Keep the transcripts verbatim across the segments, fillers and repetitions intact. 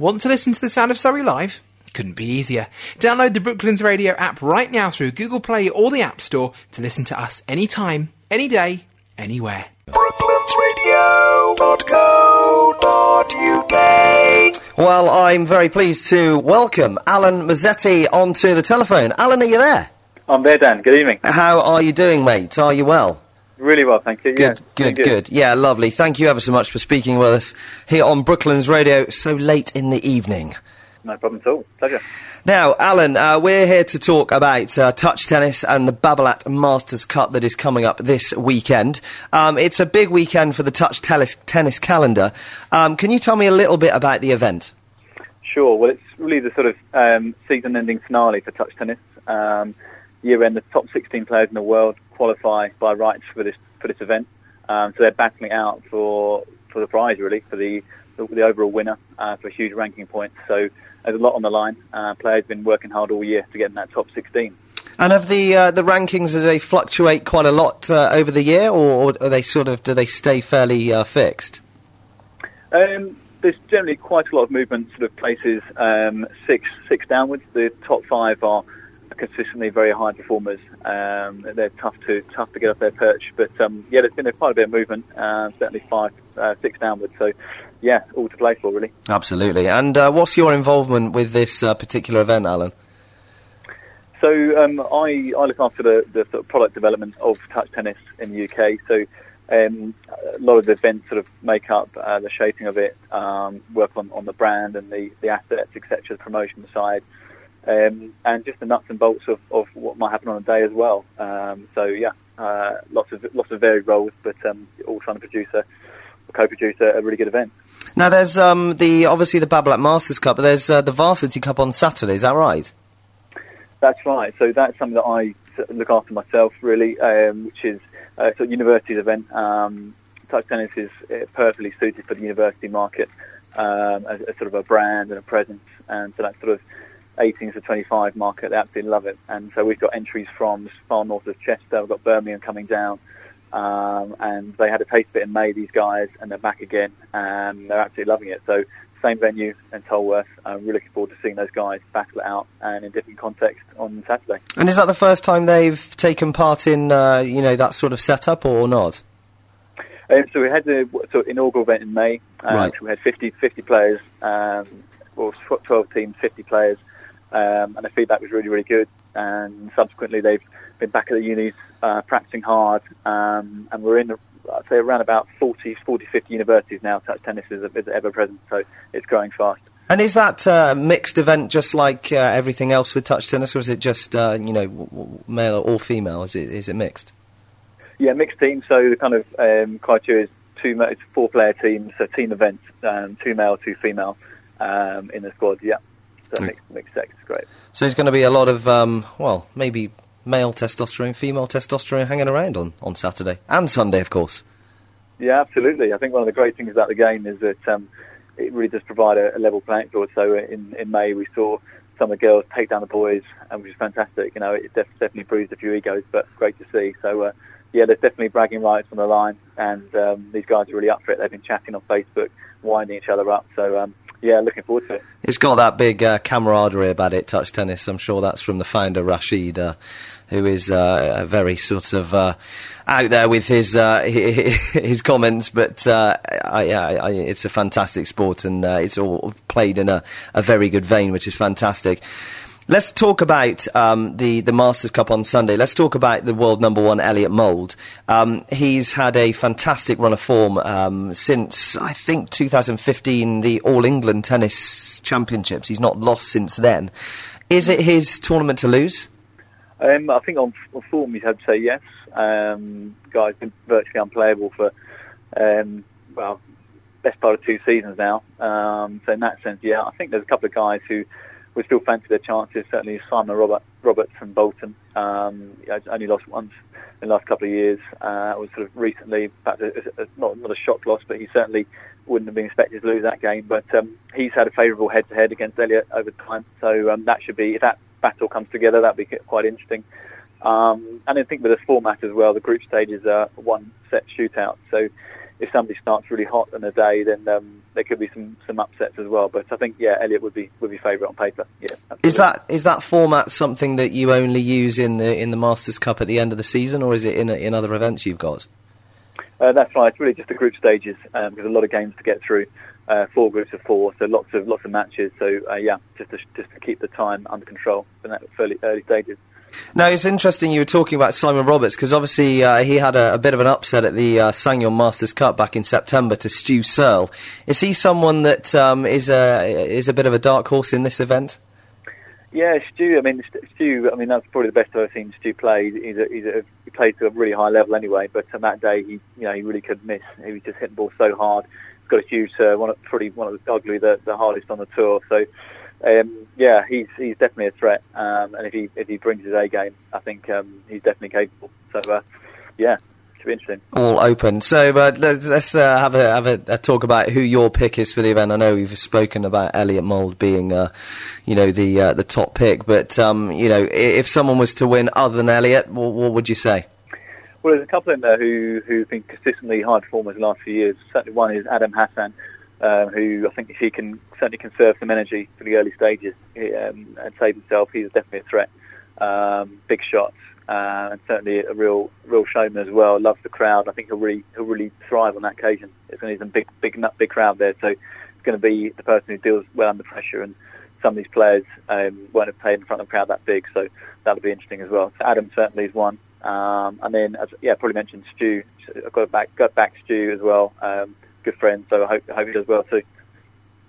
Want to listen to the sound of Surrey live? Couldn't be easier. Download the Brooklands Radio app right now through Google Play or the App Store to listen to us anytime, any day, anywhere. Brooklands radio dot co dot U K. Well, I'm very pleased to welcome Alan Mazzetti onto the telephone. Alan, are you there? I'm there, Dan. Good evening. How are you doing, mate? Are you well? Really well, thank you. Good, yeah, good, good, good. Yeah, lovely. Thank you ever so much for speaking with us here on Brooklands Radio so late in the evening. No problem at all. Pleasure. Now, Alan, uh, we're here to talk about uh, touch tennis and the Babolat Masters Cup that is coming up this weekend. Um, it's a big weekend for the touch tennis, tennis calendar. Um, can you tell me a little bit about the event? Sure. Well, it's really the sort of um, season-ending finale for touch tennis. Um, year-end, the top sixteen players in the world qualify by rights for this for this event. Um, so they're battling out for for the prize, really, for the the, the overall winner, uh, for huge ranking points. So there's a lot on the line. Uh, players have been working hard all year to get in that top sixteen. And have the uh, the rankings, do they fluctuate quite a lot uh, over the year, or, or are they sort of do they stay fairly uh, fixed? Um, there's generally quite a lot of movement, sort of places um, six six downwards. The top five are consistently very high performers. Um, they're tough to tough to get off their perch, but um, yeah, there's been a, quite a bit of movement. Uh, certainly five uh, six downwards. So. Yeah, all to play for, really. Absolutely. And uh, what's your involvement with this uh, particular event, Alan? So um, I, I look after the, the sort of product development of touch tennis in the U K. So um, a lot of the events sort of make up uh, the shaping of it, um, work on, on the brand and the, the assets, et cetera, the promotion side, um, and just the nuts and bolts of, of what might happen on a day as well. Um, so yeah, uh, lots of lots of varied roles, but um, all trying to produce a co-produce a, a really good event. Now, there's um, the obviously the Babolat Masters Cup, but there's uh, the Varsity Cup on Saturday, is that right? That's right. So that's something that I look after myself, really, um, which is uh, sort of university's event. Um, touch tennis is perfectly suited for the university market, um, as, as sort of a brand and a presence, and so that sort of eighteen to twenty-five market, they absolutely love it. And so we've got entries from far north of Chester, we've got Birmingham coming down, Um, and they had a taste of it in May, these guys, and they're back again, and they're absolutely loving it. So same venue in Tolworth. I'm really looking forward to seeing those guys battle it out and in different contexts on Saturday. And is that the first time they've taken part in uh, you know, that sort of setup or not? Um, so we had the sort of inaugural event in May. Uh, right. So we had fifty, fifty players, um, or twelve teams, fifty players, um, and the feedback was really, really good. And subsequently they've been back at the unis uh, practicing hard, um, and we're in, I'd say, around about forty, forty, fifty universities now. Touch tennis is, is ever present, so it's growing fast. And is that a uh, mixed event just like uh, everything else with touch tennis, or is it just, uh, you know, w- w- male or female? Is it is it mixed? Yeah, mixed teams. So the kind of um, criteria is two, four-player teams, so team events, um, two male, two female um, in the squad, yeah. So mixed, mixed sex is great. So there's going to be a lot of, um, well, maybe male testosterone, female testosterone hanging around on, on Saturday and Sunday, of course. Yeah, absolutely. I think one of the great things about the game is that um, it really does provide a, a level playing field. So in, in May we saw some of the girls take down the boys, and which is fantastic. You know, it def- definitely bruised a few egos, but great to see. So uh, yeah, there's definitely bragging rights on the line, and um, these guys are really up for it. They've been chatting on Facebook, winding each other up. So. Um, Yeah, looking forward to it. It's got that big uh, camaraderie about it, touch tennis. I'm sure that's from the founder, Rashid, uh, who is uh, very sort of uh, out there with his uh, his comments. But uh, I, I, I, it's a fantastic sport, and uh, it's all played in a, a very good vein, which is fantastic. Let's talk about um, the, the Masters Cup on Sunday. Let's talk about the world number one, Elliot Mould. Um, he's had a fantastic run of form um, since, I think, two thousand fifteen, the All England Tennis Championships. He's not lost since then. Is it his tournament to lose? Um, I think on, on form, you'd have to say yes. Um, guy's been virtually unplayable for, um, well, best part of two seasons now. Um, so in that sense, yeah, I think there's a couple of guys who... we still fancy their chances. Certainly Simon Robert, Roberts from Bolton. Um, only lost once in the last couple of years. Uh, it was sort of recently, perhaps a, a, not, not a shock loss, but he certainly wouldn't have been expected to lose that game. But um, he's had a favourable head-to-head against Elliot over time. So um, that should be, if that battle comes together, that'd be quite interesting. Um, and I think with this format as well, the group stages are one-set shootout. So if somebody starts really hot on a day, then um, there could be some, some upsets as well. But I think, yeah, Elliot would be would be favourite on paper. Yeah, absolutely. Is that is that format something that you only use in the in the Masters Cup at the end of the season, or is it in in other events you've got? Uh, that's right. It's really just the group stages. Um, there's a lot of games to get through. Uh, four groups of four, so lots of lots of matches. So uh, yeah, just to, just to keep the time under control in that fairly early stages. Now, it's interesting you were talking about Simon Roberts, because obviously uh, he had a, a bit of an upset at the uh, Sangiovese Masters Cup back in September to Stu Searle. Is he someone that um, is a is a bit of a dark horse in this event? Yeah, Stu. I mean, Stu. I mean, that's probably the best I've seen Stu play. He's a, he's a, he played to a really high level anyway, but on that day, he you know he really could miss. He was just hitting the ball so hard. He's got a huge, uh, one of, probably one of the arguably the, the hardest on the tour. So. Um, yeah, he's he's definitely a threat, um, and if he if he brings his A game, I think um, he's definitely capable. So, uh, yeah, it should be interesting. All open. So uh, let's uh, have a have a, a talk about who your pick is for the event. I know we've spoken about Elliot Mould being, uh, you know, the uh, the top pick, but um, you know, if someone was to win other than Elliot, what, what would you say? Well, there's a couple in there who who've been consistently high performers the last few years. Certainly, one is Adam Hassan. Um, who I think if he can certainly conserve some energy for the early stages he, um, and save himself, he's definitely a threat. Um, big shots uh, and certainly a real, real showman as well. Loves the crowd. I think he'll really, he'll really thrive on that occasion. It's going to be some big, big, big crowd there, so it's going to be the person who deals well under pressure. And some of these players um, won't have played in front of a crowd that big, so that'll be interesting as well. So Adam certainly is one, um, and then as, yeah, I probably mentioned Stu. I've got back, got back Stu as well. Um, Good friend, so I hope, I hope he does well too.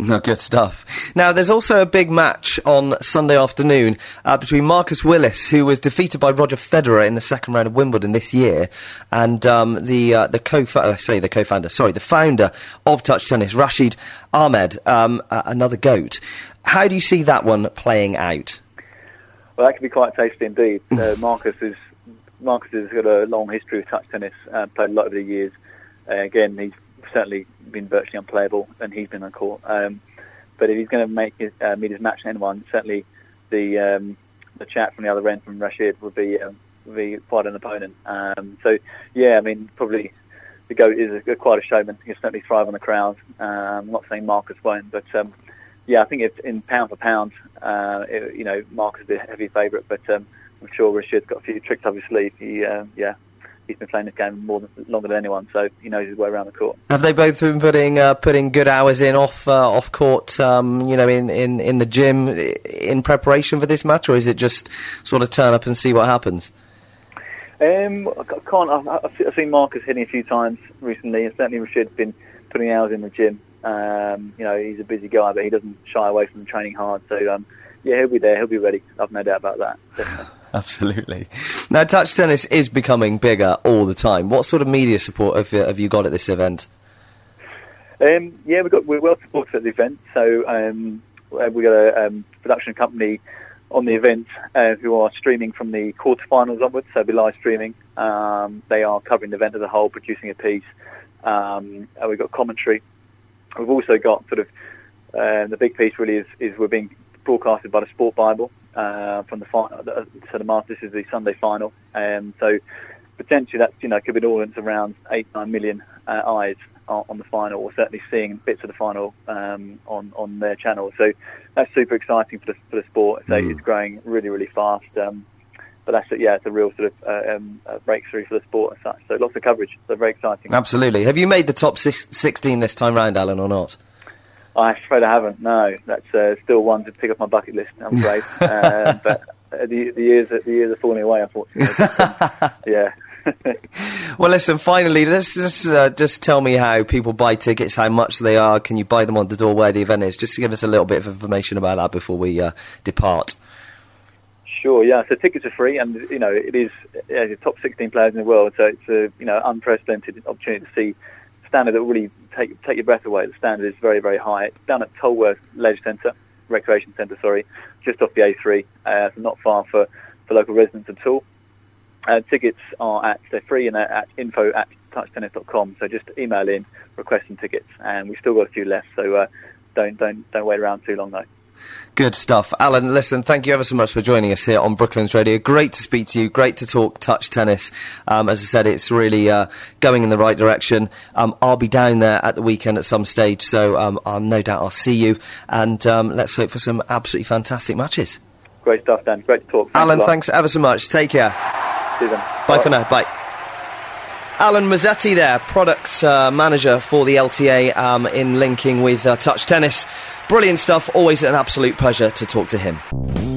No, good stuff. Now, there's also a big match on Sunday afternoon uh, between Marcus Willis, who was defeated by Roger Federer in the second round of Wimbledon this year, and um, the uh, the co uh, say the co-founder, sorry, the founder of Touch Tennis, Rashid Ahmed, um, uh, another goat. How do you see that one playing out? Well, that could be quite tasty indeed. uh, Marcus is Marcus has got a long history of touch tennis, uh, played a lot of the years. Uh, again, he's certainly been virtually unplayable, and he's been on court. Um, but if he's going to make his, uh, meet his match in anyone, certainly the um, the chat from the other end from Rashid would be um, would be quite an opponent. Um, so yeah, I mean, probably the goat is a, quite a showman. He'll certainly thrive on the crowd. Um, I'm not saying Marcus won't, but um, yeah, I think if in pound for pound, uh, it, you know, Marcus is the heavy favourite. But um, I'm sure Rashid's got a few tricks up his sleeve. He uh, yeah. He's been playing this game more than, longer than anyone, so he knows his way around the court. Have they both been putting uh, putting good hours in off uh, off court, um, you know, in, in, in the gym in preparation for this match, or is it just sort of turn up and see what happens? Um, I can't. I've, I've seen Marcus hitting a few times recently, and certainly Rashid's been putting hours in the gym. Um, you know, he's a busy guy, but he doesn't shy away from training hard. So um, yeah, he'll be there. He'll be ready. I've no doubt about that. Definitely. Absolutely. Now, touch tennis is becoming bigger all the time. What sort of media support have you, have you got at this event? Um, yeah, we got we're well supported at the event. So um, we got a um, production company on the event uh, who are streaming from the quarterfinals onwards. So it'll be live streaming. Um, they are covering the event as a whole, producing a piece. Um, and we've got commentary. We've also got sort of uh, the big piece really is, is we're being broadcasted by the Sport Bible. Uh, from the final, uh, so the Masters is the Sunday final, um, so potentially that's you know could be an audience around eight nine million uh, eyes on, on the final, or certainly seeing bits of the final um, on on their channel. So that's super exciting for the for the sport. So mm. It's growing really really fast. Um, But that's it, yeah, it's a real sort of uh, um, breakthrough for the sport as such. So lots of coverage. So very exciting. Absolutely. Have you made the top six, sixteen this time round, Alan, or not? I'm afraid I haven't. No, that's uh, still one to pick up my bucket list. I'm afraid, uh, but the, the years the years are falling away, unfortunately. Um, yeah. Well, listen. Finally, let's just uh, just tell me how people buy tickets, how much they are. Can you buy them on the door where the event is? Just to give us a little bit of information about that before we uh, depart. Sure. Yeah. So tickets are free, and you know it is yeah, the top sixteen players in the world. So it's a you know unprecedented opportunity to see standard that really. Take, take your breath away. The standard is very, very high. It's down at Tolworth Ledge Centre, Recreation Centre, sorry, just off the A three, uh, so not far for, for local residents at all. Uh, tickets are at, they're free and at info at touch tennis dot com, so just email in, request some tickets, and we've still got a few left, so uh, don't, don't, don't wait around too long though. Good stuff. Alan, listen, thank you ever so much for joining us here on Brooklands Radio. Great to speak to you, great to talk touch tennis. Um, as I said, it's really uh, going in the right direction. Um, I'll be down there at the weekend at some stage, so um, I'll, no doubt I'll see you. And um, let's hope for some absolutely fantastic matches. Great stuff, Dan. Great to talk. Thanks Alan, thanks ever so much. Take care. See you then. Bye, bye for now. Bye. Alan Mazzetti there, product uh, manager for the L T A um, in linking with uh, Touch Tennis. Brilliant stuff, always an absolute pleasure to talk to him.